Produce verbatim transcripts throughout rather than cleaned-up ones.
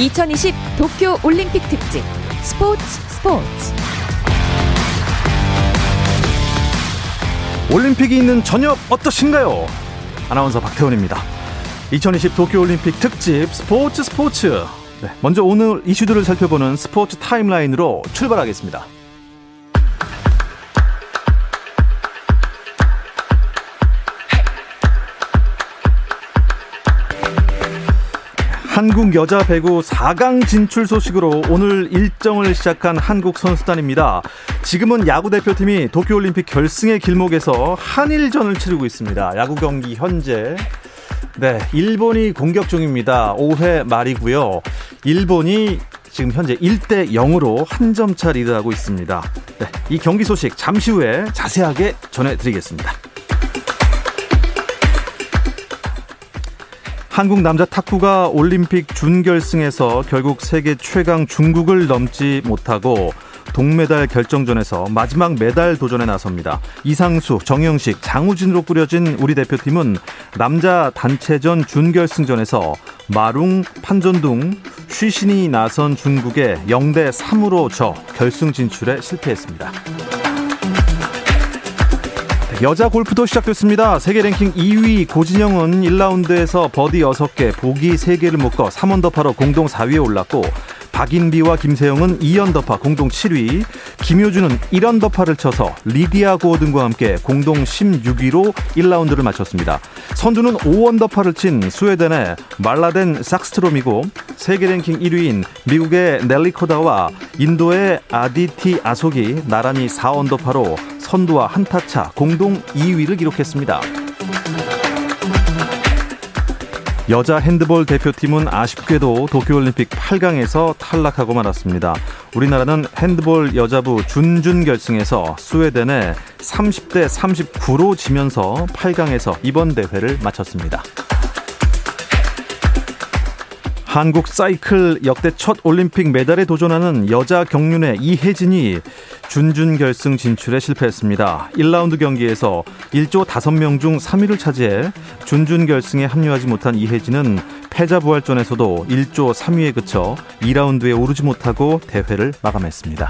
이천이십 도쿄 올림픽 특집 스포츠 스포츠. 올림픽이 있는 저녁 어떠신가요? 아나운서 박태훈입니다. 이천이십 도쿄 올림픽 특집 스포츠 스포츠. 네, 먼저 오늘 이슈들을 살펴보는 스포츠 타임라인으로 출발하겠습니다. 한국 여자 배구 사 강 진출 소식으로 오늘 일정을 시작한 한국 선수단입니다. 지금은 야구 대표팀이 도쿄올림픽 결승의 길목에서 한일전을 치르고 있습니다. 야구 경기 현재 네 일본이 공격 중입니다. 오 회 말이고요. 일본이 지금 현재 일 대 영으로 한 점 차 리드하고 있습니다. 네, 이 경기 소식 잠시 후에 자세하게 전해드리겠습니다. 한국 남자 탁구가 올림픽 준결승에서 결국 세계 최강 중국을 넘지 못하고 동메달 결정전에서 마지막 메달 도전에 나섭니다. 이상수, 정영식, 장우진으로 꾸려진 우리 대표팀은 남자 단체전 준결승전에서 마룽, 판전둥, 쉬신이 나선 중국에 영 대 삼으로 져 결승 진출에 실패했습니다. 여자 골프도 시작됐습니다. 세계 랭킹 이 위 고진영은 일 라운드에서 버디 여섯 개, 보기 세 개를 묶어 삼 언더파로 공동 사 위에 올랐고 박인비와 김세영은 이 언더파 공동 칠 위, 김효준은 일 언더파를 쳐서 리디아 고 등과 함께 공동 십육 위로 일 라운드를 마쳤습니다. 선두는 오 언더파를 친 스웨덴의 말라덴 삭스트롬이고 세계 랭킹 일 위인 미국의 넬리 코다와 인도의 아디티 아속이 나란히 사 언더파로 선두와 한타차 공동 이 위를 기록했습니다. 여자 핸드볼 대표팀은 아쉽게도 도쿄올림픽 팔 강에서 탈락하고 말았습니다. 우리나라는 핸드볼 여자부 준준결승에서 스웨덴에 삼십 대 삼십구로 지면서 팔 강에서 이번 대회를 마쳤습니다. 한국 사이클 역대 첫 올림픽 메달에 도전하는 여자 경륜의 이혜진이 준준결승 진출에 실패했습니다. 일 라운드 경기에서 일조 다섯 명 중 삼 위를 차지해 준준결승에 합류하지 못한 이혜진은 패자부활전에서도 일조 삼 위에 그쳐 이 라운드에 오르지 못하고 대회를 마감했습니다.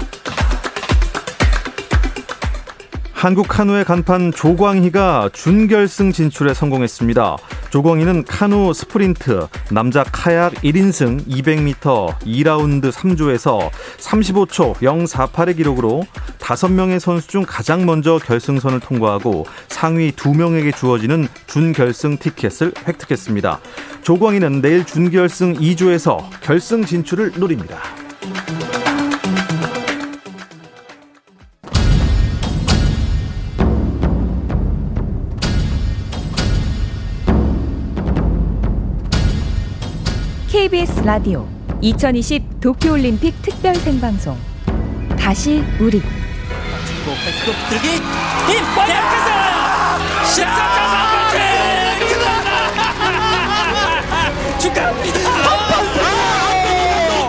한국 카누의 간판 조광희가 준결승 진출에 성공했습니다. 조광희는 카누 스프린트, 남자 카약 일 인승 이백 미터 이 라운드 삼 조에서 삼십오 초 영사팔의 기록으로 다섯 명의 선수 중 가장 먼저 결승선을 통과하고 상위 두 명에게 주어지는 준결승 티켓을 획득했습니다. 조광희는 내일 준결승 이 조에서 결승 진출을 노립니다. 케이비에스 라디오 이천이십 도쿄올림픽 특별 생방송 다시 우리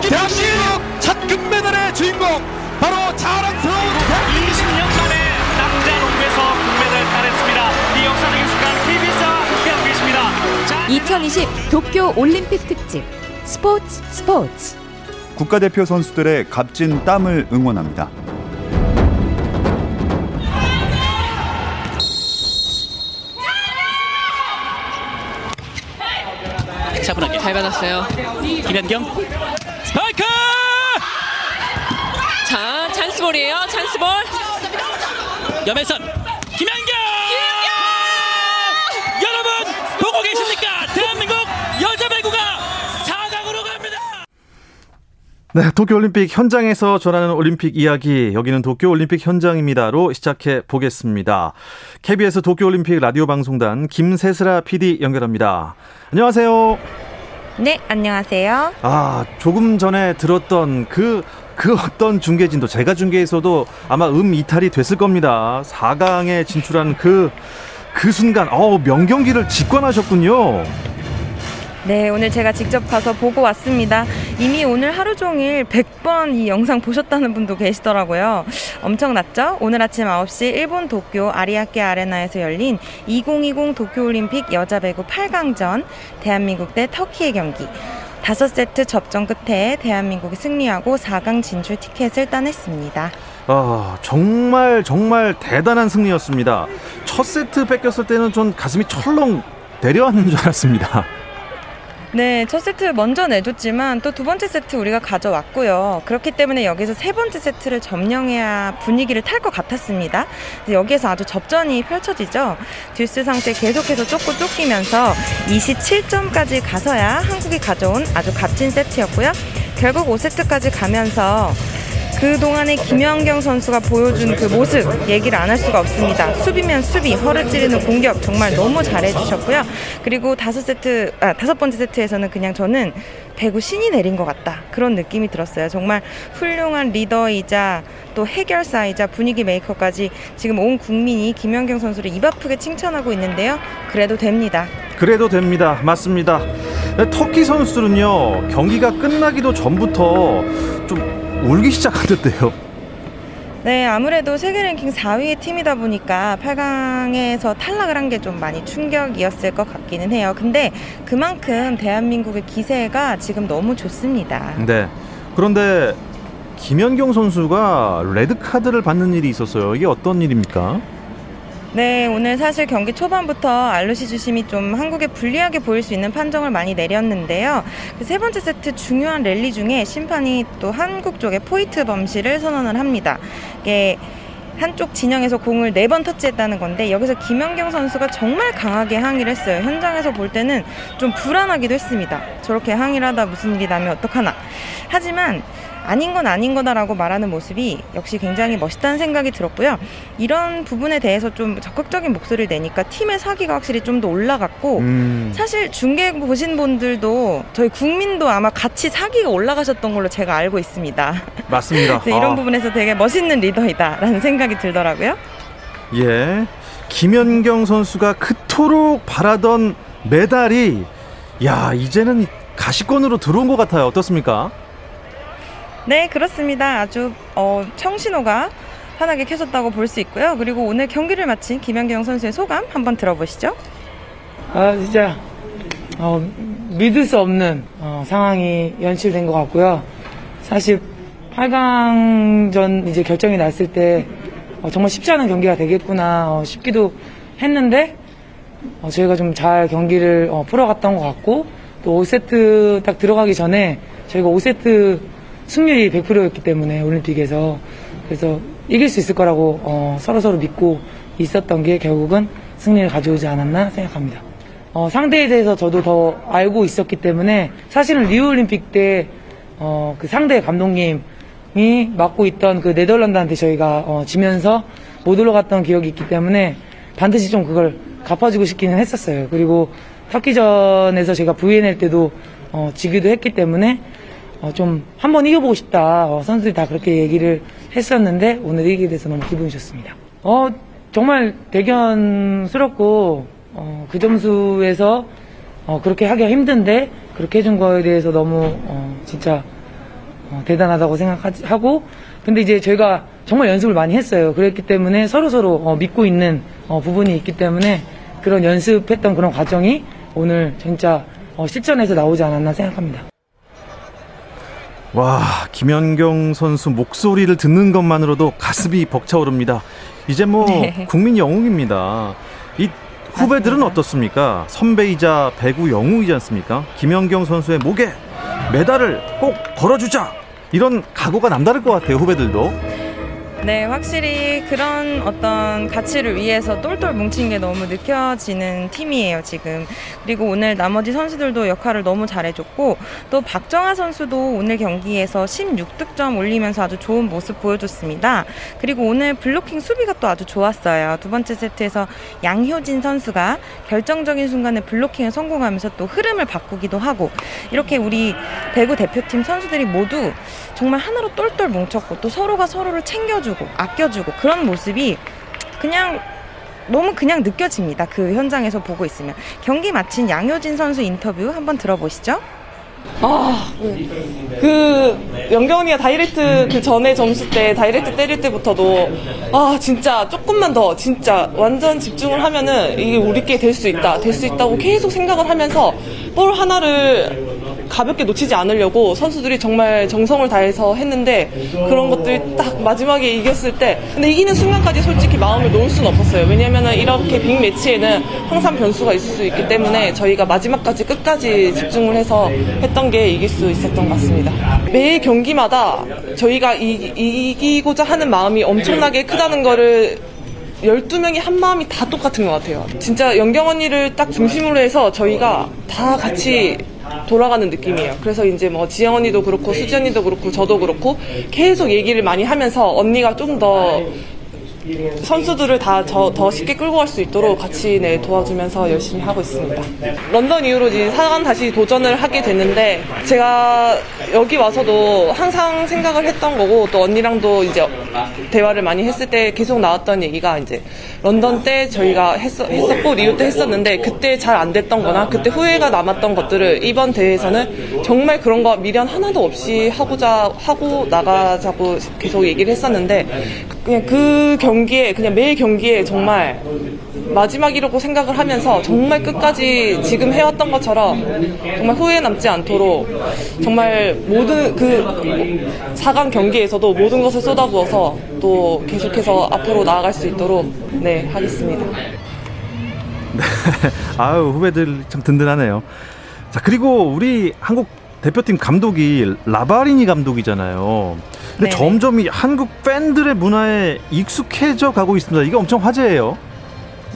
대한민국 첫 금메달의 주인공 바로 자랑스러운 이십 년 만에 남자 농구에서 금메달 따냈습니다. 이 역사적인 순간 케이비에스와 함께하고 계십니다. 이천이십 도쿄올림픽 특집 스포츠 스포츠. 국가대표 선수들의 값진 땀을 응원합니다. 차분하게 잘 받았어요. 김연경 스파이크! 자, 찬스볼이에요. 찬스볼 염혜선 김연경! 여러분 보고 계십니까? 대한민국 여자 배구가 네, 도쿄올림픽 현장에서 전하는 올림픽 이야기, 여기는 도쿄올림픽 현장입니다로 시작해 보겠습니다. 케이비에스 도쿄올림픽 라디오 방송단 김세슬아 피디 연결합니다. 안녕하세요. 네, 안녕하세요. 아, 조금 전에 들었던 그, 그 어떤 중계진도, 제가 중계에서도 아마 음 이탈이 됐을 겁니다. 사 강에 진출한 그, 그 순간, 어우, 명경기를 직관하셨군요. 네, 오늘 제가 직접 가서 보고 왔습니다. 이미 오늘 하루 종일 백 번 이 영상 보셨다는 분도 계시더라고요. 엄청났죠? 오늘 아침 아홉 시 일본 도쿄 아리아케 아레나에서 열린 이천이십 도쿄올림픽 여자배구 팔 강전 대한민국 대 터키의 경기. 다섯 세트 접전 끝에 대한민국이 승리하고 사 강 진출 티켓을 따냈습니다. 아, 정말 정말 대단한 승리였습니다. 첫 세트 뺏겼을 때는 전 가슴이 철렁 내려앉는 줄 알았습니다. 네, 첫 세트 먼저 내줬지만 또 두 번째 세트 우리가 가져왔고요. 그렇기 때문에 여기서 세 번째 세트를 점령해야 분위기를 탈 것 같았습니다. 여기에서 아주 접전이 펼쳐지죠. 듀스 상태 계속해서 쫓고 쫓기면서 이십칠 점까지 가서야 한국이 가져온 아주 값진 세트였고요. 결국 오 세트까지 가면서 그동안의 김연경 선수가 보여준 그 모습 얘기를 안 할 수가 없습니다. 수비면 수비, 허를 찌르는 공격 정말 너무 잘해주셨고요. 그리고 다섯 세트, 아, 다섯 번째 세트에서는 그냥 저는 배구 신이 내린 것 같다, 그런 느낌이 들었어요. 정말 훌륭한 리더이자 또 해결사이자 분위기 메이커까지 지금 온 국민이 김연경 선수를 입 아프게 칭찬하고 있는데요. 그래도 됩니다. 그래도 됩니다. 맞습니다. 터키 선수는요, 경기가 끝나기도 전부터 좀 울기 시작하던데요. 네, 아무래도 세계 랭킹 사 위의 팀이다 보니까 팔 강에서 탈락을 한 게 좀 많이 충격이었을 것 같기는 해요. 근데 그만큼 대한민국의 기세가 지금 너무 좋습니다. 네, 그런데 김연경 선수가 레드카드를 받는 일이 있었어요. 이게 어떤 일입니까? 네, 오늘 사실 경기 초반부터 알루시 주심이 좀 한국에 불리하게 보일 수 있는 판정을 많이 내렸는데요. 그 세 번째 세트 중요한 랠리 중에 심판이 또 한국 쪽에 포인트 범실을 선언을 합니다. 이게 한쪽 진영에서 공을 네 번 터치했다는 건데, 여기서 김연경 선수가 정말 강하게 항의를 했어요. 현장에서 볼 때는 좀 불안하기도 했습니다. 저렇게 항의를 하다 무슨 일이 나면 어떡하나. 하지만 아닌 건 아닌 거다라고 말하는 모습이 역시 굉장히 멋있다는 생각이 들었고요. 이런 부분에 대해서 좀 적극적인 목소리를 내니까 팀의 사기가 확실히 좀 더 올라갔고, 음. 사실 중계 보신 분들도 저희 국민도 아마 같이 사기가 올라가셨던 걸로 제가 알고 있습니다. 맞습니다. 이런 아. 부분에서 되게 멋있는 리더이다라는 생각이 들더라고요. 예, 김연경 선수가 그토록 바라던 메달이 야 이제는 가시권으로 들어온 것 같아요. 어떻습니까? 네, 그렇습니다. 아주 어, 청신호가 환하게 켜졌다고 볼 수 있고요. 그리고 오늘 경기를 마친 김연경 선수의 소감 한번 들어보시죠. 아, 진짜 어, 믿을 수 없는 어, 상황이 연출된 것 같고요. 사실 팔 강전 이제 결정이 났을 때 어, 정말 쉽지 않은 경기가 되겠구나 어, 싶기도 했는데 어, 저희가 좀 잘 경기를 어, 풀어갔던 것 같고, 또 오 세트 딱 들어가기 전에 저희가 오 세트 승률이 백 퍼센트였기 때문에 올림픽에서, 그래서 이길 수 있을 거라고 어, 서로서로 믿고 있었던 게 결국은 승리를 가져오지 않았나 생각합니다. 어, 상대에 대해서 저도 더 알고 있었기 때문에, 사실은 리우올림픽 때 어, 그 상대 감독님이 맡고 있던 그 네덜란드한테 저희가 어, 지면서 못 올라갔던 기억이 있기 때문에 반드시 좀 그걸 갚아주고 싶기는 했었어요. 그리고 터키전에서 제가 브이엔엘 때도 어, 지기도 했기 때문에 어, 좀 한번 이겨보고 싶다, 어, 선수들이 다 그렇게 얘기를 했었는데 오늘 이기게 돼서 너무 기분이 좋습니다. 어, 정말 대견스럽고 어, 그 점수에서 어, 그렇게 하기가 힘든데 그렇게 해준 거에 대해서 너무 어, 진짜 어, 대단하다고 생각하고, 근데 이제 저희가 정말 연습을 많이 했어요. 그랬기 때문에 서로서로 어, 믿고 있는 어, 부분이 있기 때문에 그런 연습했던 그런 과정이 오늘 진짜 어, 실전에서 나오지 않았나 생각합니다. 와, 김연경 선수 목소리를 듣는 것만으로도 가슴이 벅차오릅니다. 이제 뭐 네. 국민 영웅입니다. 이 후배들은 맞습니다. 어떻습니까? 선배이자 배구 영웅이지 않습니까? 김연경 선수의 목에 메달을 꼭 걸어주자, 이런 각오가 남다를 것 같아요, 후배들도. 네, 확실히 그런 어떤 가치를 위해서 똘똘 뭉친 게 너무 느껴지는 팀이에요, 지금. 그리고 오늘 나머지 선수들도 역할을 너무 잘해줬고, 또 박정아 선수도 오늘 경기에서 십육 득점 올리면서 아주 좋은 모습 보여줬습니다. 그리고 오늘 블로킹 수비가 또 아주 좋았어요. 두 번째 세트에서 양효진 선수가 결정적인 순간에 블로킹에 성공하면서 또 흐름을 바꾸기도 하고, 이렇게 우리 배구 대표팀 선수들이 모두 정말 하나로 똘똘 뭉쳤고, 또 서로가 서로를 챙겨주고 아껴주고, 그런 모습이 그냥 너무 그냥 느껴집니다. 그 현장에서 보고 있으면. 경기 마친 양효진 선수 인터뷰 한번 들어보시죠. 아, 그 연경 언니가 다이렉트 그 전에 점수 때 다이렉트 때릴 때부터도 아 진짜 조금만 더 진짜 완전 집중을 하면은 이게 우리께 될 수 있다 될 수 있다고 계속 생각을 하면서 볼 하나를 가볍게 놓치지 않으려고 선수들이 정말 정성을 다해서 했는데 그런 것들이 딱 마지막에 이겼을 때, 근데 이기는 순간까지 솔직히 마음을 놓을 수는 없었어요. 왜냐면은 이렇게 빅 매치에는 항상 변수가 있을 수 있기 때문에 저희가 마지막까지 끝까지 집중을 해서 했던 게 이길 수 있었던 것 같습니다. 매 경기마다 저희가 이, 이기고자 하는 마음이 엄청나게 크다는 거를 열두 명이 한 마음이 다 똑같은 것 같아요. 진짜 연경 언니를 딱 중심으로 해서 저희가 다 같이 돌아가는 느낌이에요. 그래서 이제 뭐 지영 언니도 그렇고 수지 언니도 그렇고 저도 그렇고 계속 얘기를 많이 하면서 언니가 좀 더 선수들을 다 저, 더 쉽게 끌고 갈 수 있도록 같이 네, 도와주면서 열심히 하고 있습니다. 런던 이후로 이제 사강 다시 도전을 하게 됐는데 제가 여기 와서도 항상 생각을 했던 거고 또 언니랑도 이제 대화를 많이 했을 때 계속 나왔던 얘기가 이제 런던 때 저희가 했어, 했었고 리우 때 했었는데 그때 잘 안 됐던 거나 그때 후회가 남았던 것들을 이번 대회에서는 정말 그런 거 미련 하나도 없이 하고자 하고 나가자고 계속 얘기를 했었는데 그냥 그 경기에 그냥 매일 경기에 정말 마지막이라고 생각을 하면서 정말 끝까지 지금 해왔던 것처럼 정말 후회 남지 않도록 정말 모든 그 사강 경기에서도 모든 것을 쏟아부어서 또 계속해서 앞으로 나아갈 수 있도록 네 하겠습니다. 아유 후배들 참 든든하네요. 자 그리고 우리 한국 대표팀 감독이 라바리니 감독이잖아요. 근데 네네. 점점 이 한국 팬들의 문화에 익숙해져 가고 있습니다. 이게 엄청 화제예요.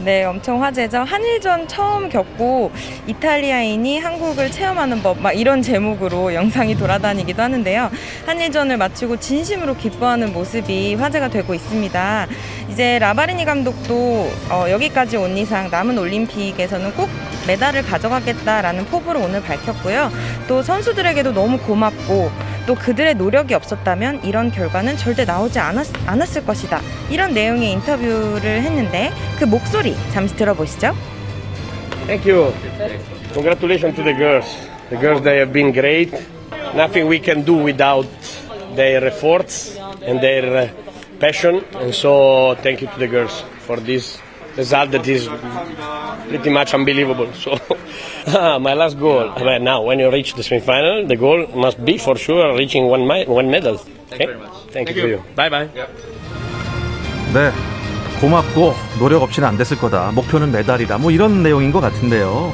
네, 엄청 화제죠. 한일전 처음 겪고 이탈리아인이 한국을 체험하는 법 막 이런 제목으로 영상이 돌아다니기도 하는데요. 한일전을 마치고 진심으로 기뻐하는 모습이 화제가 되고 있습니다. 이제 라바리니 감독도 어, 여기까지 온 이상 남은 올림픽에서는 꼭 메달을 가져가겠다라는 포부를 오늘 밝혔고요. 또 선수들에게도 너무 고맙고 또 그들의 노력이 없었다면 이런 결과는 절대 나오지 않았, 않았을 것이다. 이런 내용의 인터뷰를 했는데 그 목소리 잠시 들어보시죠. Thank you. Congratulations to the girls. The girls, they have been great. Nothing we can do without their efforts and their passion. And so thank you to the girls for this result that is pretty much unbelievable. So my last goal. Right now, when you reach the semifinal, the goal must be for sure reaching one, ma- one medal. Okay? Thank you for you. Bye bye. 네, 고맙고 노력 없이는 안 됐을 거다. 목표는 메달이다. 뭐 이런 내용인 것 같은데요.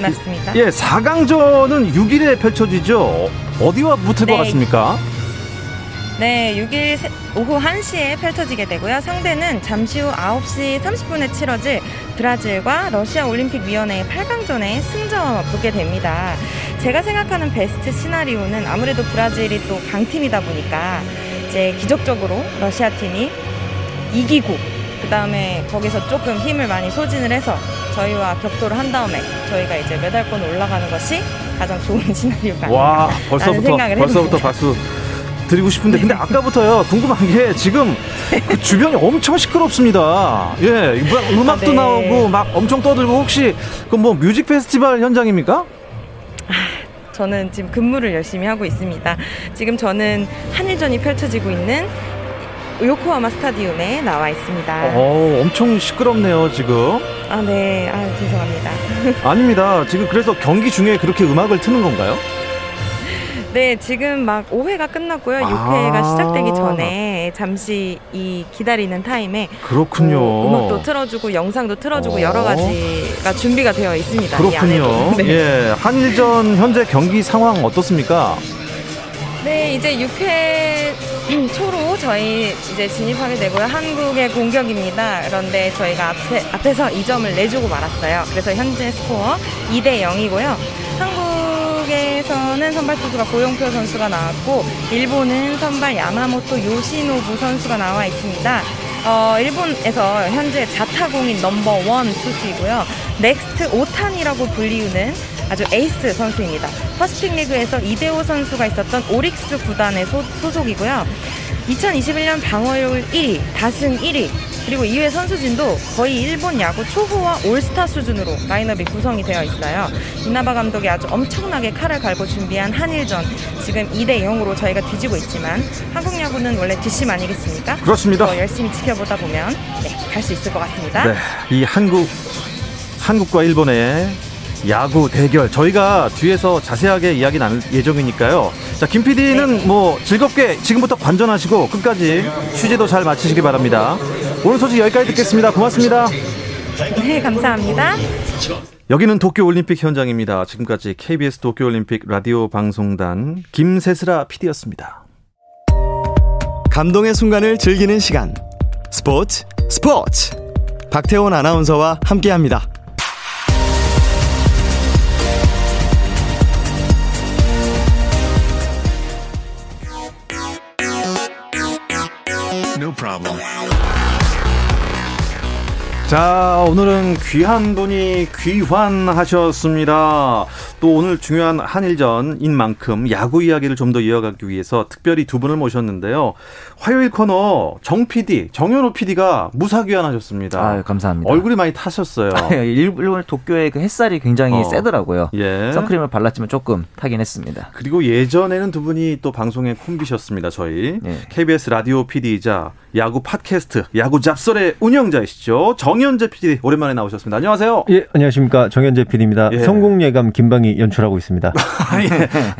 맞습니다. 예, 사강전은 육 일에 펼쳐지죠. 어디와 붙을 네. 것 같습니까? 네, 육 일 오후 한 시에 펼쳐지게 되고요. 상대는 잠시 후 아홉 시 삼십 분에 치러질 브라질과 러시아 올림픽위원회의 팔 강전에 승자와 맞붙게 됩니다. 제가 생각하는 베스트 시나리오는 아무래도 브라질이 또 강팀이다 보니까 이제 기적적으로 러시아 팀이 이기고 그다음에 거기서 조금 힘을 많이 소진을 해서 저희와 격돌을 한 다음에 저희가 이제 메달권에 올라가는 것이 가장 좋은 시나리오가 와, 아닌가 벌써부터, 생각을 벌써부터 박수 드리고 싶은데 근데 아까부터요 궁금한 게 지금 그 주변이 엄청 시끄럽습니다. 예, 음악도 아, 네. 나오고 막 엄청 떠들고 혹시 그 뭐 뮤직 페스티벌 현장입니까? 아, 저는 지금 근무를 열심히 하고 있습니다. 지금 저는 한일전이 펼쳐지고 있는 요코하마 스타디움에 나와 있습니다. 어, 엄청 시끄럽네요 지금. 아 네, 아 죄송합니다. 아닙니다. 지금 그래서 경기 중에 그렇게 음악을 트는 건가요? 네, 지금 막 오 회가 끝났고요. 육 회가 아~ 시작되기 전에 잠시 이 기다리는 타임에 그렇군요. 어, 음악도 틀어주고 영상도 틀어주고 여러 가지가 준비가 되어 있습니다. 그렇군요. 네. 예, 한일전 현재 경기 상황 어떻습니까? 네, 이제 육 회 초로 저희 이제 진입하게 되고요. 한국의 공격입니다. 그런데 저희가 앞에, 앞에서 이 점을 내주고 말았어요. 그래서 현재 스코어 이 대 영이고요. 한국 에서는 선발 투수가 고용표 선수가 나왔고 일본은 선발 야마모토 요시노부 선수가 나와 있습니다. 어, 일본에서 현재 자타공인 넘버원 투수이고요. 넥스트 오탄이라고 불리우는 아주 에이스 선수입니다. 퍼스픽 리그에서 이대호 선수가 있었던 오릭스 구단의 소, 소속이고요. 이천이십일 년 방어율 일 위, 다승 일 위, 그리고 이 회 선수진도 거의 일본 야구 초호와 올스타 수준으로 라인업이 구성이 되어 있어요. 이나바 감독이 아주 엄청나게 칼을 갈고 준비한 한일전, 지금 이 대 영으로 저희가 뒤지고 있지만 한국 야구는 원래 뒷심 아니겠습니까? 그렇습니다. 열심히 지켜보다 보면 네, 갈 수 있을 것 같습니다. 네, 이 한국, 한국과 일본의 야구 대결 저희가 뒤에서 자세하게 이야기 나눌 예정이니까요. 자, 김 피디는 뭐 즐겁게 지금부터 관전하시고 끝까지 취재도 잘 마치시기 바랍니다. 오늘 소식 여기까지 듣겠습니다. 고맙습니다. 네, 감사합니다. 여기는 도쿄올림픽 현장입니다. 지금까지 케이비에스 도쿄올림픽 라디오 방송단 김세슬아 피디였습니다. 감동의 순간을 즐기는 시간, 스포츠 스포츠 박태원 아나운서와 함께합니다. No problem. 자, 오늘은 귀한 분이 귀환하셨습니다. 또 오늘 중요한 한일전인 만큼 야구 이야기를 좀 더 이어가기 위해서 특별히 두 분을 모셨는데요. 화요일 코너 정 피디, 정현호 피디가 무사 귀환하셨습니다. 아, 감사합니다. 얼굴이 많이 타셨어요. 일본 도쿄의 그 햇살이 굉장히 어. 세더라고요. 예. 선크림을 발랐지만 조금 타긴 했습니다. 그리고 예전에는 두 분이 또 방송에 콤비셨습니다. 저희 예. 케이비에스 라디오 피디이자 야구 팟캐스트, 야구 잡설의 운영자이시죠. 정현재 피디 오랜만에 나오셨습니다. 안녕하세요. 예, 안녕하십니까. 정현재 피디입니다. 예. 성공예감 김방희 연출하고 있습니다. 예,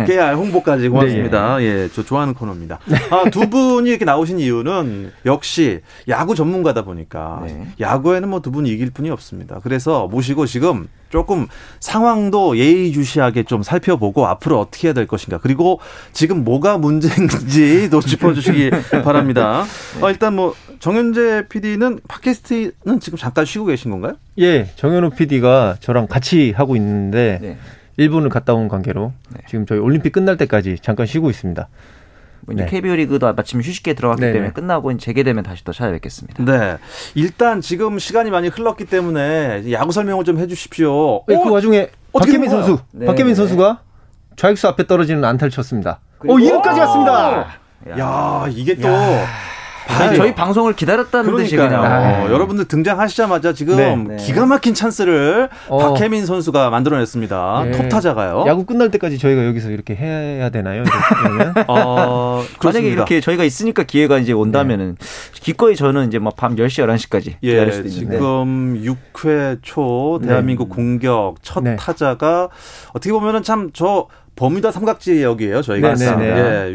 깨알 홍보까지 고맙습니다. 네, 예. 예, 저 좋아하는 코너입니다. 아, 두 분이 이렇게 나오신 이유는 역시 야구 전문가다 보니까 네. 야구에는 뭐 두 분이 이길 분이 없습니다. 그래서 모시고 지금 조금 상황도 예의주시하게 좀 살펴보고 앞으로 어떻게 해야 될 것인가, 그리고 지금 뭐가 문제인지 또 짚어주시기 바랍니다. 어, 일단 뭐 정현재 피디는 팟캐스트는 지금 잠깐 쉬고 계신 건가요? 예, 정현우 피디가 저랑 같이 하고 있는데 네. 일본을 갔다 온 관계로 네. 지금 저희 올림픽 끝날 때까지 잠깐 쉬고 있습니다. 네. 케이비오 리그도 마침 휴식기에 들어갔기 네네. 때문에 끝나고 재개되면 다시 또 찾아뵙겠습니다. 네, 일단 지금 시간이 많이 흘렀기 때문에 야구 설명을 좀 해주십시오. 네, 그 와중에 박혜민 선수, 네. 박혜민 선수가 좌익수 앞에 떨어지는 안타를 쳤습니다. 오, 이름까지 갔습니다. 야, 야 이게 또. 야. 아니, 저희 방송을 기다렸다는 듯이 그냥 아, 네. 여러분들 등장하시자마자 지금 네, 네. 기가 막힌 찬스를 어. 박혜민 선수가 만들어냈습니다. 네. 톱타자가요. 야구 끝날 때까지 저희가 여기서 이렇게 해야 되나요? 어, 만약에 이렇게 저희가 있으니까 기회가 이제 온다면은 네. 기꺼이 저는 이제 막 밤 열 시 열한 시까지 기다릴 예, 수도 있는데 지금 육 회 초 대한민국 네. 공격 첫 네. 타자가 어떻게 보면은 참 저 범위다 삼각지 역이에요, 저희가. 네, 예,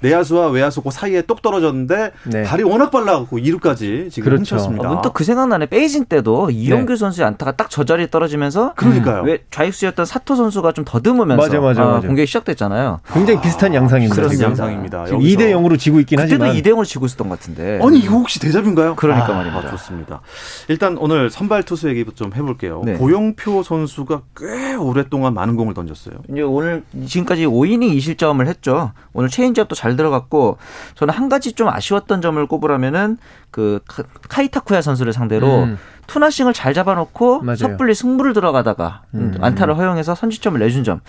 내야수와 외야수 그 사이에 똑 떨어졌는데 네. 발이 워낙 빨라갖고 이루까지 지금 그렇죠. 훔쳤습니다. 아, 문득 그 생각나네. 베이징 때도 이영규 네. 선수의 안타가 딱 저 자리에 떨어지면서 그러니까요. 왜 좌익수였던 사토 선수가 좀 더듬으면서 맞아, 맞아, 아, 맞아. 공격이 시작됐잖아요. 굉장히 비슷한 양상입니다. 그런 양상입니다. 지금 이 대 영으로 지고 있긴 그때도 하지만 그때도 이 대 영으로 지고 있었던 것 같은데. 아니 이거 혹시 대잡인가요? 그러니까 아, 말입니다. 좋습니다. 일단 오늘 선발 투수 얘기부터 좀 해볼게요. 네. 고용표 선수가 꽤 오랫동안 많은 공을 던졌어요. 이제 오늘 지금까지 오 이닝 이 실점을 했죠. 오늘 체인지업도 잘 들어갔고, 저는 한 가지 좀 아쉬웠던 점을 꼽으라면은 그 카이타쿠야 선수를 상대로 음. 투나싱을 잘 잡아놓고 맞아요. 섣불리 승부를 들어가다가 음. 안타를 허용해서 선취점을 내준 점,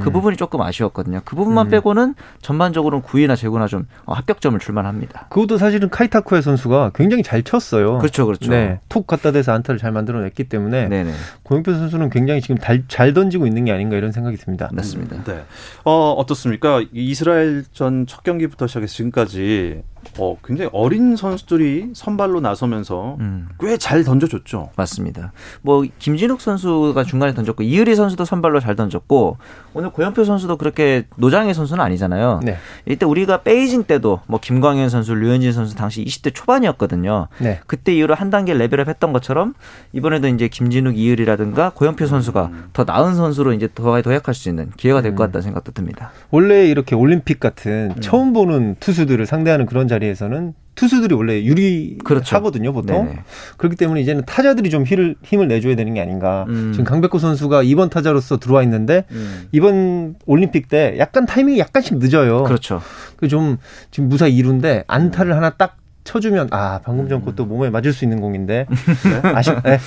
그 음. 부분이 조금 아쉬웠거든요. 그 부분만 음. 빼고는 전반적으로는 구위나 제구나 좀 합격점을 줄만합니다. 그것도 사실은 카이타쿠야 선수가 굉장히 잘 쳤어요. 그렇죠, 그렇죠. 네, 톡 갖다 대서 안타를 잘 만들어냈기 때문에 네네. 고용표 선수는 굉장히 지금 달, 잘 던지고 있는 게 아닌가 이런 생각이 듭니다. 맞습니다. 네, 어, 어떻습니까? 이스라엘전 첫 경기부터 시작해서 지금까지 어, 굉장히 어린 선수들이 선발로 나서면서 음. 꽤 잘 던져줬죠. 맞습니다. 뭐 김진욱 선수가 중간에 던졌고 이유리 선수도 선발로 잘 던졌고 오늘 고영표 선수도 그렇게 노장의 선수는 아니잖아요. 네. 이때 우리가 베이징 때도 뭐 김광현 선수, 류현진 선수 당시 이십 대 초반이었거든요. 네. 그때 이후로 한 단계 레벨업 했던 것처럼 이번에도 이제 김진욱, 이유리라든가 고영표 선수가 음. 더 나은 선수로 이제 더 도약할 수 있는 기회가 될 것 같다는 생각도 듭니다. 원래 이렇게 올림픽 같은 음. 처음 보는 투수들을 상대하는 그런 자리에서는 투수들이 원래 유리하거든요. 그렇죠. 보통. 네네. 그렇기 때문에 이제는 타자들이 좀 힘을, 힘을 내줘야 되는 게 아닌가. 음. 지금 강백호 선수가 이 번 타자로서 들어와 있는데 음. 이번 올림픽 때 약간 타이밍이 약간씩 늦어요. 그렇죠. 좀 지금 무사 이루인데 안타를 음. 하나 딱 쳐주면 아 방금 전 것도 몸에 맞을 수 있는 공인데 네? 아쉽 네.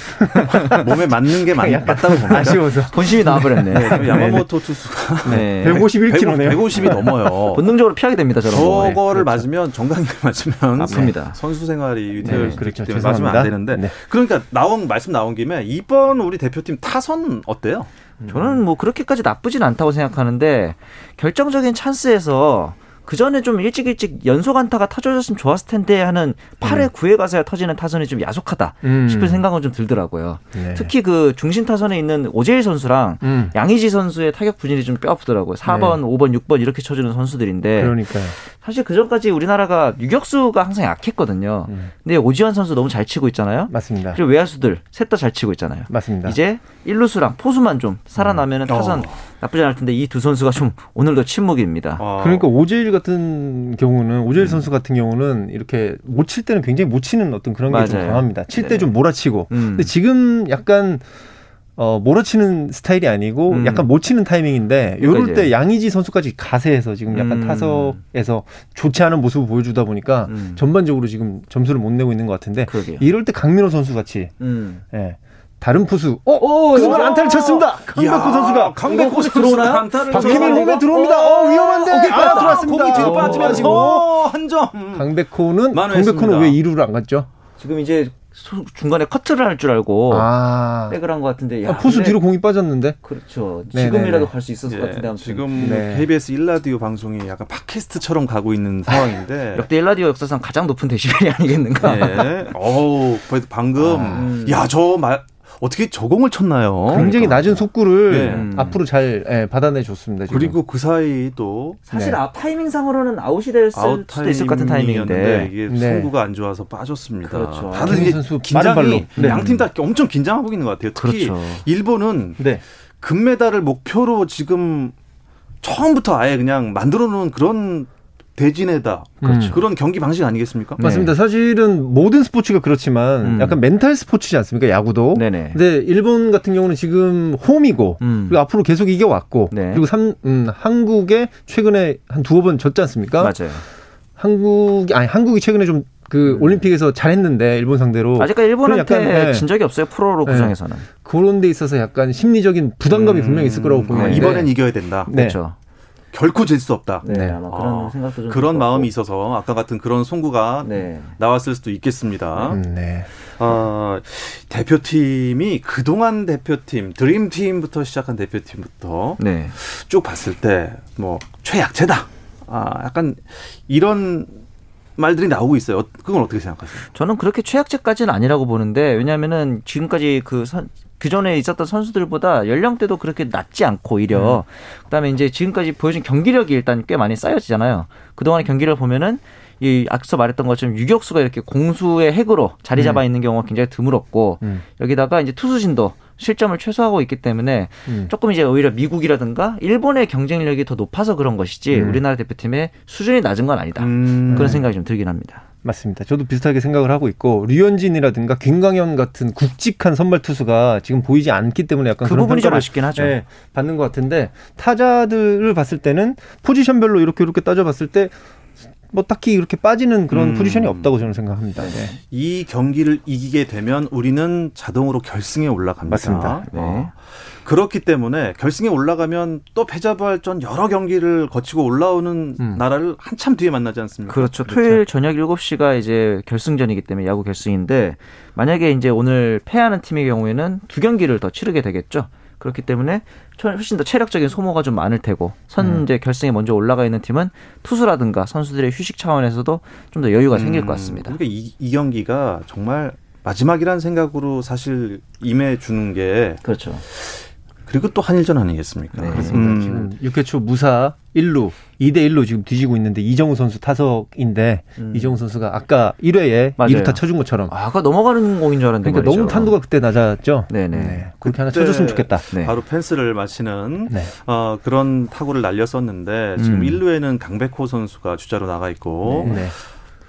몸에 맞는 게 많이 맞다고 보면 아쉬워서 본심이 나와버렸네. 네, 야마모토 투수가 네. 백오십일 킬로그램네요. 백오십이 넘어요. 본능적으로 피하게 됩니다. 저런 저거를 그렇죠. 맞으면 정강이 맞으면 아픕니다. 네. 선수 생활이 위태로울 수 있기 때문에 맞으면 안 되는데 네. 그러니까 나온 말씀 나온 김에 이번 우리 대표팀 타선 어때요? 저는 뭐 그렇게까지 나쁘진 않다고 생각하는데 결정적인 찬스에서 그 전에 좀 일찍 일찍 연속 안타가 타줘졌으면 좋았을 텐데 하는 팔 회, 음. 구회 가서야 터지는 타선이 좀 야속하다 음. 싶은 생각은 좀 들더라고요. 네. 특히 그 중심 타선에 있는 오재일 선수랑 음. 양의지 선수의 타격 분위기 좀 뼈 아프더라고요. 사 번, 네. 오 번, 육 번 이렇게 쳐주는 선수들인데 그러니까요. 사실 그 전까지 우리나라가 유격수가 항상 약했거든요. 음. 근데 오지환 선수 너무 잘 치고 있잖아요. 맞습니다. 그리고 외야수들 셋 다 잘 치고 있잖아요. 맞습니다. 이제 일루수랑 포수만 좀 살아나면 음. 타선 어. 나쁘지 않을 텐데 이 두 선수가 좀 오늘도 침묵입니다. 어. 그러니까 오재일 같은 경우는 오재일 음. 선수 같은 경우는 이렇게 못 칠 때는 굉장히 못 치는 어떤 그런 게 좀 강합니다. 칠 때 좀 네. 몰아치고. 음. 근데 지금 약간 어, 몰아치는 스타일이 아니고 음. 약간 못 치는 타이밍인데 요럴 때 양의지 선수까지 가세해서 지금 약간 음. 타석에서 좋지 않은 모습을 보여주다 보니까 음. 전반적으로 지금 점수를 못 내고 있는 것 같은데 그러게요. 이럴 때 강민호 선수 같이 음. 예. 다른 포수 어, 어, 그걸 안타를 쳤습니다. 강백호 선수가 강백호 들어오나요? 박키빈 홈에 들어옵니다. 어, 위험한데. 오케이, 아, 아, 들어왔습니다. 공이 뒤로 빠지면서 어, 한 점. 강백호는 강백호는 왜 이루를 안 갔죠? 지금 이제 중간에 커트를 할 줄 알고 아. 백을 한 것 같은데 야, 아, 포수 근데... 뒤로 공이 빠졌는데 그렇죠. 지금이라도 갈 수 있었을 네. 것 같은데 아무튼. 지금 네. 케이비에스 일 라디오 방송이 약간 팟캐스트처럼 가고 있는 상황인데 역대 일 라디오 역사상 가장 높은 데시벨이 아니겠는가. 네. 어우 방금 아. 야 저 말 어떻게 저공을 쳤나요? 굉장히 그러니까. 낮은 속구를 네. 앞으로 잘 예, 받아내줬습니다. 지금. 그리고 그 사이 또 사실 네. 아, 타이밍상으로는 아웃이 될 아웃 수도 있을 것 같은 타이밍인데 이게 네. 승부가 안 좋아서 빠졌습니다. 그렇죠. 다들 이게 긴장이 네. 양팀 다 엄청 긴장하고 있는 것 같아요. 특히 그렇죠. 일본은 네. 금메달을 목표로 지금 처음부터 아예 그냥 만들어놓은 그런 대진에다 그렇죠. 그런 경기 방식 아니겠습니까? 네. 맞습니다. 사실은 모든 스포츠가 그렇지만 음. 약간 멘탈 스포츠지 않습니까? 야구도. 네네. 근데 일본 같은 경우는 지금 홈이고 음. 그리고 앞으로 계속 이겨왔고 네. 그리고 삼, 음, 한국에 최근에 한 두어 번 졌지 않습니까? 맞아요. 한국이 아니 한국이 최근에 좀 그 올림픽에서 잘했는데 일본 상대로 아직까지 일본한테 약간, 네. 진 적이 없어요. 프로로 구장에서는 네. 그런 데 있어서 약간 심리적인 부담감이 음. 분명히 있을 거라고 보는데 아, 이번엔 이겨야 된다. 네. 그렇죠. 결코 질 수 없다. 네, 아마 그런 아, 생각도 좀 그런 마음이 같고. 있어서 아까 같은 그런 송구가 네. 나왔을 수도 있겠습니다. 음, 네. 어, 대표팀이 그동안 대표팀 드림팀부터 시작한 대표팀부터 네. 쭉 봤을 때 뭐 최약체다. 아, 약간 이런 말들이 나오고 있어요. 그건 어떻게 생각하세요? 저는 그렇게 최약체까지는 아니라고 보는데 왜냐하면은 지금까지 그 선 그전에 있었던 선수들보다 연령대도 그렇게 낮지 않고 오히려 음. 그다음에 이제 지금까지 보여준 경기력이 일단 꽤 많이 쌓여지잖아요. 그동안의 경기를 보면은 이 앞서 말했던 것처럼 유격수가 이렇게 공수의 핵으로 자리 잡아 있는 경우가 굉장히 드물었고 음. 여기다가 이제 투수진도 실점을 최소화하고 있기 때문에 음. 조금 이제 오히려 미국이라든가 일본의 경쟁력이 더 높아서 그런 것이지 음. 우리나라 대표팀의 수준이 낮은 건 아니다. 음. 그런 생각이 좀 들긴 합니다. 맞습니다. 저도 비슷하게 생각을 하고 있고 류현진이라든가 김광현 같은 굵직한 선발 투수가 지금 보이지 않기 때문에 약간 그 그런 부분이 좀 아쉽긴 하죠. 예, 받는 것 같은데 타자들을 봤을 때는 포지션별로 이렇게 이렇게 따져봤을 때 뭐 딱히 이렇게 빠지는 그런 음. 포지션이 없다고 저는 생각합니다. 네. 이 경기를 이기게 되면 우리는 자동으로 결승에 올라갑니다. 맞습니다. 네. 어. 그렇기 때문에 결승에 올라가면 또 패자부활전 여러 경기를 거치고 올라오는 음. 나라를 한참 뒤에 만나지 않습니까? 그렇죠. 그렇죠. 토요일 저녁 일곱 시가 이제 결승전이기 때문에 야구 결승인데 만약에 이제 오늘 패하는 팀의 경우에는 두 경기를 더 치르게 되겠죠. 그렇기 때문에 훨씬 더 체력적인 소모가 좀 많을 테고 선제 결승에 먼저 올라가 있는 팀은 투수라든가 선수들의 휴식 차원에서도 좀 더 여유가 음, 생길 것 같습니다. 그러니까 이, 이 경기가 정말 마지막이라는 생각으로 사실 임해주는 게 그렇죠. 그리고 또 한일전 아니겠습니까? 네, 그렇습니다. 음. 지금 육 회 초 무사 일 루 이 대 일로 지금 뒤지고 있는데 이정후 선수 타석인데 음. 이정후 선수가 아까 일 회에 맞아요. 이 루타 쳐준 것처럼 아, 아까 넘어가는 공인 줄 알았는데 그러니까 너무 탄도가 그때 낮았죠. 네네. 네. 그렇게 하나 쳐줬으면 좋겠다. 네. 바로 펜스를 마치는 네. 어, 그런 타구를 날렸었는데 지금 음. 일 루에는 강백호 선수가 주자로 나가 있고 네. 네.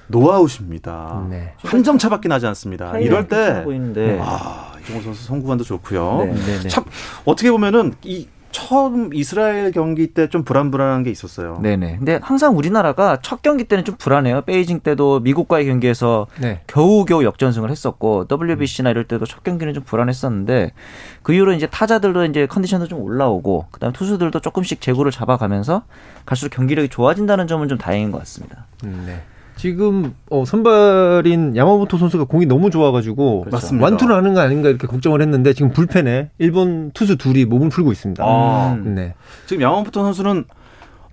노아웃입니다. 네. 한 점 차밖에 나지 않습니다. 이럴 때 네. 아, 이정후 선수 선구관도 좋고요. 네. 참 어떻게 보면은 이 처음 이스라엘 경기 때 좀 불안불안한 게 있었어요. 네네. 근데 항상 우리나라가 첫 경기 때는 좀 불안해요. 베이징 때도 미국과의 경기에서 네. 겨우겨우 역전승을 했었고 더블유비씨나 이럴 때도 첫 경기는 좀 불안했었는데 그 이후로 이제 타자들도 이제 컨디션도 좀 올라오고 그다음 투수들도 조금씩 제구를 잡아가면서 갈수록 경기력이 좋아진다는 점은 좀 다행인 것 같습니다. 음, 네. 지금 어, 선발인 야마모토 선수가 공이 너무 좋아가지고 그렇죠. 완투를 하는 거 아닌가 이렇게 걱정을 했는데 지금 불펜에 일본 투수 둘이 몸을 풀고 있습니다. 아, 네. 지금 야마모토 선수는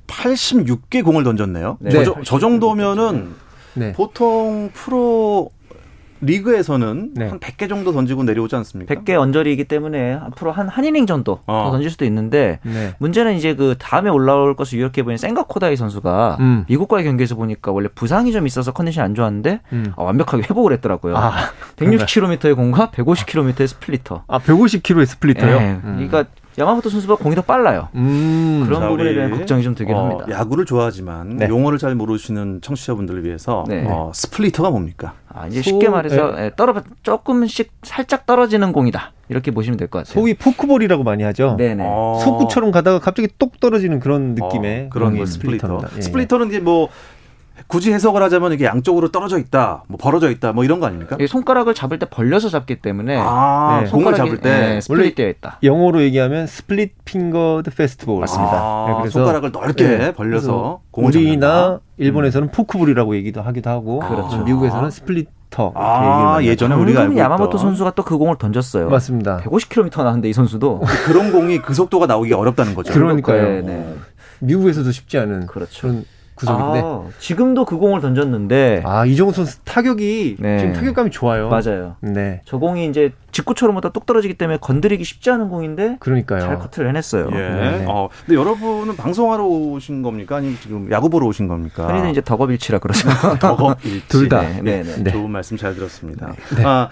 팔십육 개 공을 던졌네요. 네. 저, 저 정도면은 네. 보통 프로 리그에서는 네. 한 백 개 정도 던지고 내려오지 않습니까? 백 개 언저리이기 때문에 앞으로 한, 한 이닝 정도 어. 더 던질 수도 있는데 네. 문제는 이제 그 다음에 올라올 것을 유력해 보인 센가 코다이 선수가 음. 미국과의 경기에서 보니까 원래 부상이 좀 있어서 컨디션이 안 좋았는데 음. 아, 완벽하게 회복을 했더라고요. 아, 백육십 킬로미터의 공과 백오십 킬로미터의 스플리터. 아, 백오십 킬로미터의 스플리터요? 네. 음. 그러니까 야마모토 선수가 공이 더 빨라요. 음, 그런 부분에 대한 걱정이 좀 되긴 어, 합니다. 야구를 좋아하지만 네. 용어를 잘 모르시는 청취자분들을 위해서 네. 어, 스플리터가 뭡니까? 아, 이제 소... 쉽게 말해서 네. 떨어, 조금씩 살짝 떨어지는 공이다. 이렇게 보시면 될 것 같아요. 소위 포크볼이라고 많이 하죠. 네네. 어... 소구처럼 가다가 갑자기 똑 떨어지는 그런 느낌의 어, 그런 게 스플리터. 예. 스플리터는 이제 뭐 굳이 해석을 하자면 이게 양쪽으로 떨어져 있다, 뭐 벌어져 있다, 뭐 이런 거 아닙니까? 손가락을 잡을 때 벌려서 잡기 때문에 아, 네, 손가락이, 공을 잡을 때 네, 스플릿되어 있다. 영어로 얘기하면 스플릿 핑거드 페스티벌 맞습니다. 아, 네, 그래서 손가락을 넓게 네, 벌려서 공을 잡는다. 우리나 일본에서는 음. 포크볼이라고 얘기도 하기도 하고, 그렇죠. 미국에서는 스플릿. 아, 예전에 우리가 알고 있던 야마모토 선수가 또 그 공을 던졌어요. 맞습니다. 백오십 킬로미터 나왔는데 이 선수도 그런 공이 그 속도가 나오기 어렵다는 거죠. 그러니까요. 네, 네. 미국에서도 쉽지 않은 그렇죠. 그런 구석인데 아, 지금도 그 공을 던졌는데 아, 이정우 선수 타격이 네. 지금 타격감이 좋아요. 맞아요. 네. 저 공이 이제 직구처럼 보다 똑 떨어지기 때문에 건드리기 쉽지 않은 공인데 그러니까요. 잘 커트를 해냈어요. 예. 네. 어, 근데 여러분은 방송하러 오신 겁니까? 아니면 지금 야구 보러 오신 겁니까? 흔히는 이제 덕업일치라 그러죠. 덕업일치. 둘 다. 네. 네. 네. 네. 좋은 말씀 잘 들었습니다. 네. 아,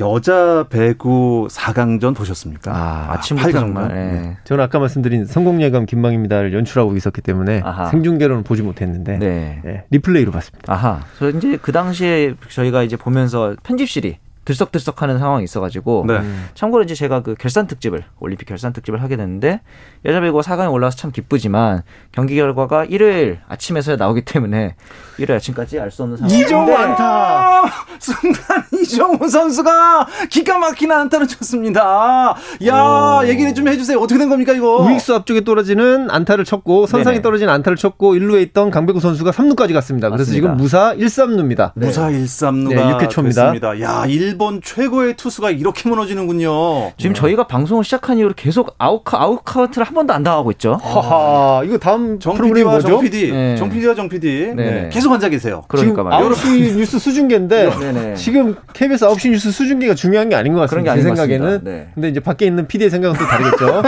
여자 배구 사 강전 보셨습니까? 아, 아침부터 정말. 네. 저는 아까 말씀드린 성공예감 김방입니다를 연출하고 있었기 때문에 아하. 생중계로는 보지 못했는데 네. 네. 리플레이로 봤습니다. 아하. 그래서 이제 그 당시에 저희가 이제 보면서 편집실이 들썩들썩하는 상황이 있어가지고 네. 참고로 이제 제가 그 결산 특집을 올림픽 결산 특집을 하게 됐는데 여자 배구 사 강에 올라와서 참 기쁘지만 경기 결과가 일요일 아침에서야 나오기 때문에 일요일 아침까지 알 수 없는 상황인데 이정후 안타 순간 이정후 선수가 기가 막히는 안타를 쳤습니다. 야 얘기를 좀 해주세요. 어떻게 된 겁니까 이거? 우익수 앞쪽에 떨어지는 안타를 쳤고 선상에 네네. 떨어진 안타를 쳤고 일루에 있던 강백호 선수가 삼루까지 갔습니다. 그래서 맞습니다. 지금 무사 일 삼루입니다. 네. 무사 일 삼루가 네, 육 회 초입니다. 됐습니다. 야 일본 최고의 투수가 이렇게 무너지는군요. 지금 네. 저희가 방송을 시작한 이후로 계속 아웃카, 아웃카운트를 한 번도 안 당하고 있죠. 하하, 이거 다음 정 프로그램이 뭐죠? 정 피디, 네. 정 피디와 정 피디 네. 계속 앉아 계세요. 그러니까 말이에요. 아홉 시 뉴스 수중계인데 네네. 지금 케이비에스 아홉 시 뉴스 수중계가 중요한 게 아닌 것 같습니다. 그런 게 제 생각에는. 네. 근데 이제 밖에 있는 피디의 생각은 또 다르겠죠.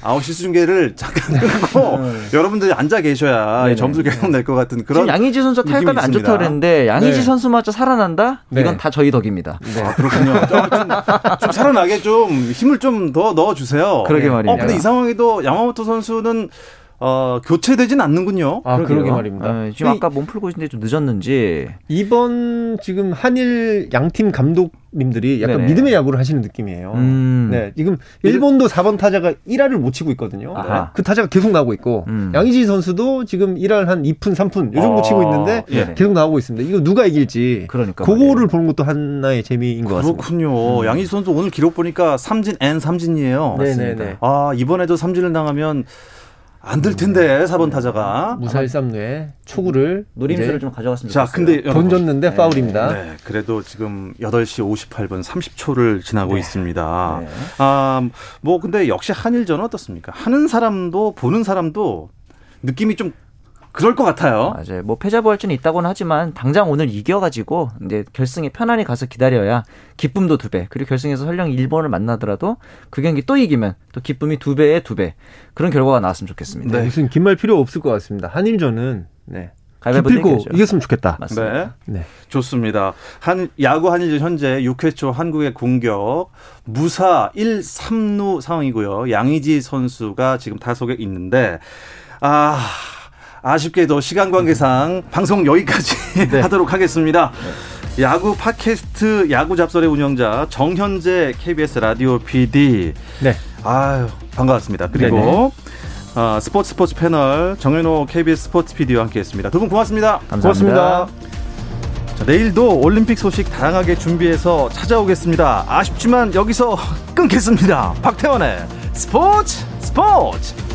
아홉 시 수중계를 잠깐 끊고 여러분들이 앉아 계셔야 네네. 점수 계속 낼 것 같은 그런. 지금 양의지 선수 타격감이 안 좋다고 그랬는데 양의지 네. 선수마저 살아난다? 네. 이건 다 저희 덕입니다. 네. 아, 그렇군요. 좀, 좀, 좀 살아나게 좀 힘을 좀 더 넣어주세요. 그러게 말입니다. 어, 근데 이 상황에도 야마모토 선수는 어, 교체되진 않는군요. 아, 그러게요. 그러게 말입니다. 아, 지금 아까 몸 풀고 있는데 좀 늦었는지. 이번 지금 한일 양팀 감독님들이 약간 네네. 믿음의 야구를 하시는 느낌이에요. 음. 네, 지금 일본도 사 번 타자가 일 할를 못 치고 있거든요. 아하. 그 타자가 계속 나오고 있고 음. 양의지 선수도 지금 일 할 한 이 푼, 삼 푼 요 정도 아, 치고 있는데 네네. 계속 나오고 있습니다. 이거 누가 이길지 그러니까 그거를 보는 것도 하나의 재미인 것 같습니다. 그렇군요. 음. 양의지 선수 오늘 기록 보니까 삼진 앤 삼진이에요. 네네네. 아, 이번에도 삼진을 당하면 안 될 텐데, 음, 사 번 네. 타자가. 무사 일 삼루에 초구를. 노림수를 좀 가져갔으면 좋겠어요. 자, 근데. 던졌는데 네. 파울입니다. 네, 그래도 지금 여덟 시 오십팔 분 삼십 초를 지나고 네. 있습니다. 네. 아, 뭐, 근데 역시 한일전은 어떻습니까? 하는 사람도 보는 사람도 느낌이 좀 그럴 것 같아요. 맞아요. 뭐 패자부활전이 있다고는 하지만 당장 오늘 이겨가지고 이제 결승에 편안히 가서 기다려야 기쁨도 두 배. 그리고 결승에서 설령 일본을 만나더라도 그 경기 또 이기면 또 기쁨이 두 배에 두 배. 그런 결과가 나왔으면 좋겠습니다. 네. 무슨 긴 말 필요 없을 것 같습니다. 한일전은 네. 기필고 이겼으면 좋겠다. 맞습니다. 네. 네. 좋습니다. 한 야구 한일전 현재 육 회 초 한국의 공격 무사 일 삼루 상황이고요. 양의지 선수가 지금 타석에 있는데 아. 아쉽게도 시간 관계상 방송 여기까지 네. 하도록 하겠습니다. 네. 야구 팟캐스트 야구 잡설의 운영자 정현재 케이비에스 라디오 피디. 네. 아유, 반가웠습니다. 그리고 어, 스포츠 스포츠 패널 정현호 케이비에스 스포츠 피디와 함께했습니다. 두 분 고맙습니다. 감사합니다. 고맙습니다. 자, 내일도 올림픽 소식 다양하게 준비해서 찾아오겠습니다. 아쉽지만 여기서 끊겠습니다. 박태원의 스포츠 스포츠.